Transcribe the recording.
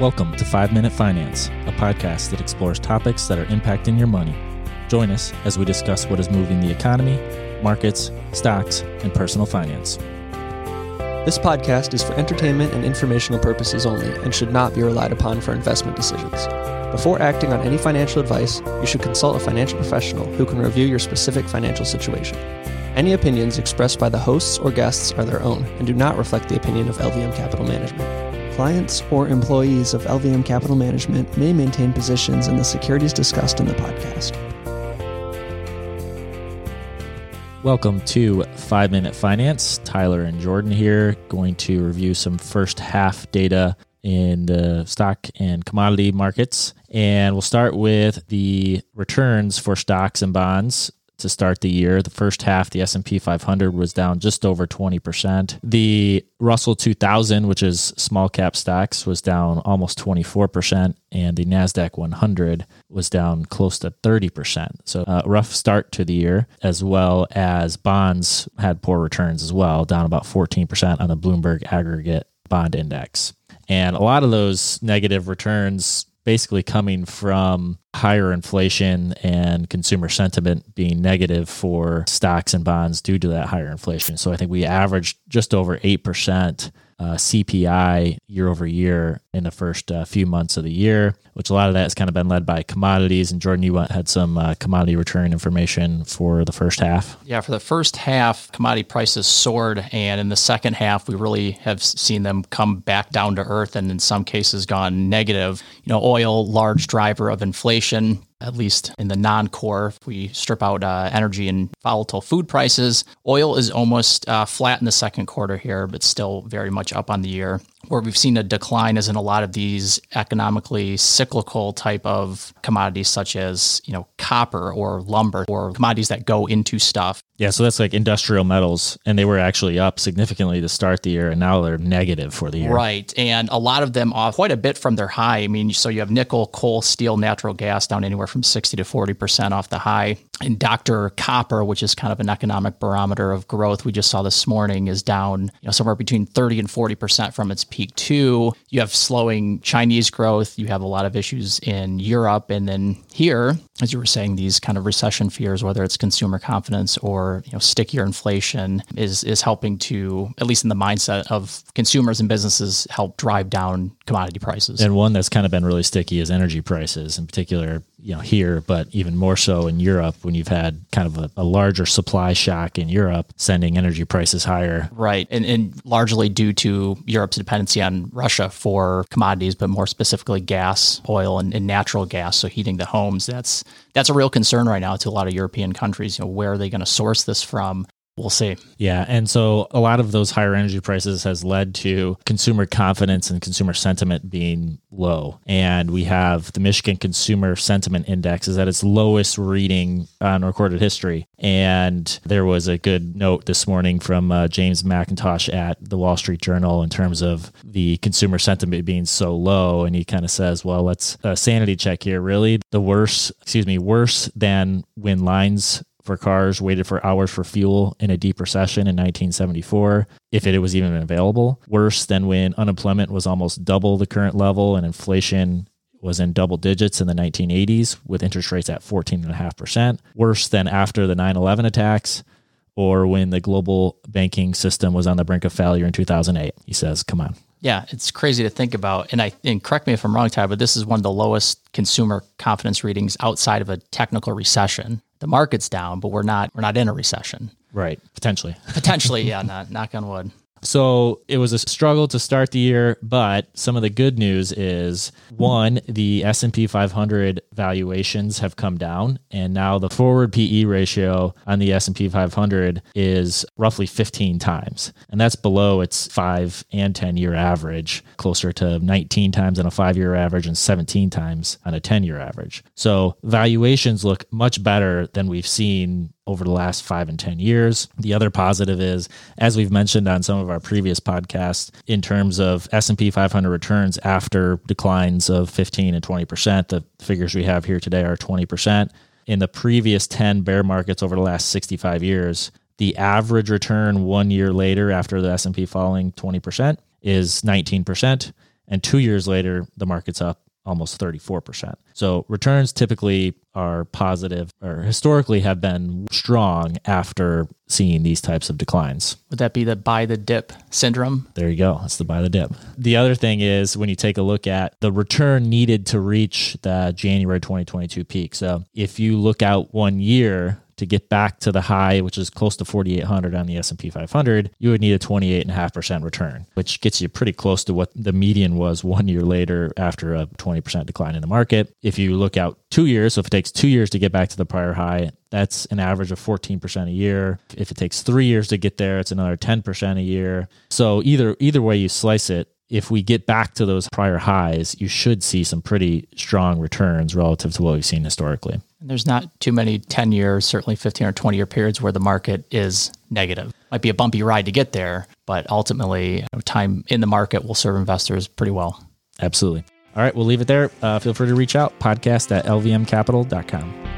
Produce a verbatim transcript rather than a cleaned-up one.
Welcome to Five Minute Finance, a podcast that explores topics that are impacting your money. Join us as we discuss what is moving the economy, markets, stocks, and personal finance. This podcast is for entertainment and informational purposes only and should not be relied upon for investment decisions. Before acting on any financial advice, you should consult a financial professional who can review your specific financial situation. Any opinions expressed by the hosts or guests are their own and do not reflect the opinion of L V M Capital Management. Clients or employees of L V M Capital Management may maintain positions in the securities discussed in the podcast. Welcome to Five Minute Finance. Tyler and Jordan here, going to review some first half data in the stock and commodity markets. And we'll start with the returns for stocks and bonds to start the year. The first half, the S and P five hundred was down just over twenty percent. The Russell two thousand, which is small cap stocks, was down almost twenty-four percent. And the NASDAQ one hundred was down close to thirty percent. So a rough start to the year, as well as bonds had poor returns as well, down about fourteen percent on the Bloomberg Aggregate Bond Index. And a lot of those negative returns basically coming from higher inflation and consumer sentiment being negative for stocks and bonds due to that higher inflation. So I think we averaged just over eight percent uh, C P I year over year in the first uh, few months of the year, which a lot of that has kind of been led by commodities. And Jordan, you had some uh, commodity return information for the first half. Yeah, for the first half, commodity prices soared. And in the second half, we really have seen them come back down to earth and in some cases gone negative. You know, oil, large driver of inflation, at least in the non-core. If we strip out uh, energy and volatile food prices, oil is almost uh, flat in the second quarter here, but still very much up on the year. Where we've seen a decline is in a lot of these economically cyclical type of commodities, such as, you know, copper or lumber or commodities that go into stuff. Yeah, so that's like industrial metals, and they were actually up significantly to start the year, and now they're negative for the year. Right, and a lot of them off quite a bit from their high. I mean, so you have nickel, coal, steel, natural gas down anywhere from sixty to forty percent off the high. And Doctor Copper, which is kind of an economic barometer of growth, we just saw this morning, is down, you know, somewhere between thirty and forty percent from its peak two. You have slowing Chinese growth. You have a lot of issues in Europe. And then here, as you were saying, these kind of recession fears, whether it's consumer confidence or, you know, stickier inflation, is is helping to, at least in the mindset of consumers and businesses, help drive down commodity prices. And one that's kind of been really sticky is energy prices, in particular, you know, here, but even more so in Europe, when you've had kind of a, a larger supply shock in Europe, sending energy prices higher. Right. And, and largely due to Europe's dependency on Russia for commodities, but more specifically gas, oil, and, and natural gas. So heating the homes, that's that's a real concern right now to a lot of European countries. You know, where are they going to source this from? We'll see. Yeah. And so a lot of those higher energy prices has led to consumer confidence and consumer sentiment being low. And we have the Michigan Consumer Sentiment Index is at its lowest reading on recorded history. And there was a good note this morning from uh, James McIntosh at the Wall Street Journal in terms of the consumer sentiment being so low. And he kind of says, well, let's uh, sanity check here. Really? The worse, excuse me, worse than when lines for cars waited for hours for fuel in a deep recession in nineteen seventy-four, if it was even available. Worse than when unemployment was almost double the current level and inflation was in double digits in the nineteen eighties with interest rates at fourteen point five percent. Worse than after the nine eleven attacks or when the global banking system was on the brink of failure in two thousand eight. He says, come on. Yeah, it's crazy to think about. And I and correct me if I'm wrong, Ty, but this is one of the lowest consumer confidence readings outside of a technical recession. The market's down, but we're not we're not in a recession. Right. Potentially. Potentially, yeah, not, knock on wood. So it was a struggle to start the year, but some of the good news is, one, the S and P five hundred valuations have come down, and now the forward P E ratio on the S and P five hundred is roughly fifteen times, and that's below its five and ten-year average, closer to nineteen times on a five-year average and seventeen times on a ten-year average. So valuations look much better than we've seen over the last five and ten years. The other positive is, as we've mentioned on some of our previous podcasts, in terms of S and P five hundred returns after declines of fifteen and twenty percent, the figures we have here today are twenty percent. In the previous ten bear markets over the last sixty-five years, the average return one year later after the S and P falling twenty percent is nineteen percent. And two years later, the market's up almost thirty-four percent. So returns typically are positive or historically have been strong after seeing these types of declines. Would that be the buy the dip syndrome? There you go. That's the buy the dip. The other thing is when you take a look at the return needed to reach the January twenty twenty-two peak. So if you look out one year to get back to the high, which is close to forty-eight hundred on the S and P five hundred, you would need a twenty-eight point five percent return, which gets you pretty close to what the median was one year later after a twenty percent decline in the market. If you look out two years, so if it takes two years to get back to the prior high, that's an average of fourteen percent a year. If it takes three years to get there, it's another ten percent a year. So either either way you slice it, if we get back to those prior highs, you should see some pretty strong returns relative to what we've seen historically. There's not too many ten-year, certainly fifteen or twenty-year periods where the market is negative. Might be a bumpy ride to get there, but ultimately, you know, time in the market will serve investors pretty well. Absolutely. All right, we'll leave it there. Uh, feel free to reach out, podcast at L V M capital dot com.